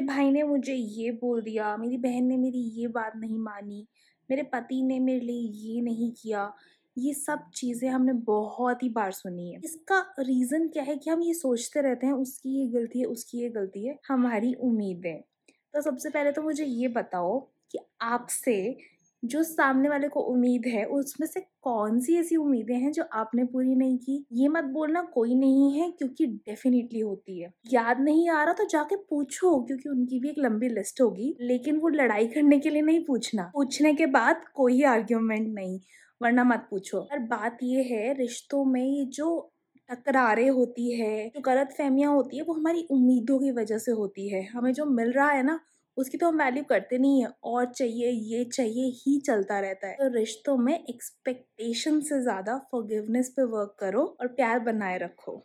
मेरे भाई ने मुझे ये बोल दिया, मेरी बहन ने मेरी ये बात नहीं मानी, मेरे पति ने मेरे लिए ये नहीं किया, ये सब चीज़ें हमने बहुत ही बार सुनी है। इसका रीज़न क्या है कि हम ये सोचते रहते हैं उसकी ये गलती है, उसकी ये गलती है, हमारी उम्मीदें। तो सबसे पहले तो मुझे ये बताओ कि आपसे जो सामने वाले को उम्मीद है उसमें से कौन सी ऐसी उम्मीदें हैं जो आपने पूरी नहीं की। ये मत बोलना कोई नहीं है, क्योंकि डेफिनेटली होती है। याद नहीं आ रहा तो जाके पूछो, क्योंकि उनकी भी एक लंबी लिस्ट होगी, लेकिन वो लड़ाई करने के लिए नहीं पूछना। पूछने के बाद कोई आर्ग्यूमेंट नहीं, वरना मत पूछो। पर बात ये है, रिश्तों में ये जो टकरारें होती है, जो गलत फहमियाँ होती है, वो हमारी उम्मीदों की वजह से होती है। हमें जो मिल रहा है ना उसकी तो हम वैल्यू करते नहीं है, और चाहिए, ये चाहिए ही चलता रहता है। तो रिश्तों में एक्सपेक्टेशन से ज़्यादा फॉरगिवनेस पे वर्क करो और प्यार बनाए रखो।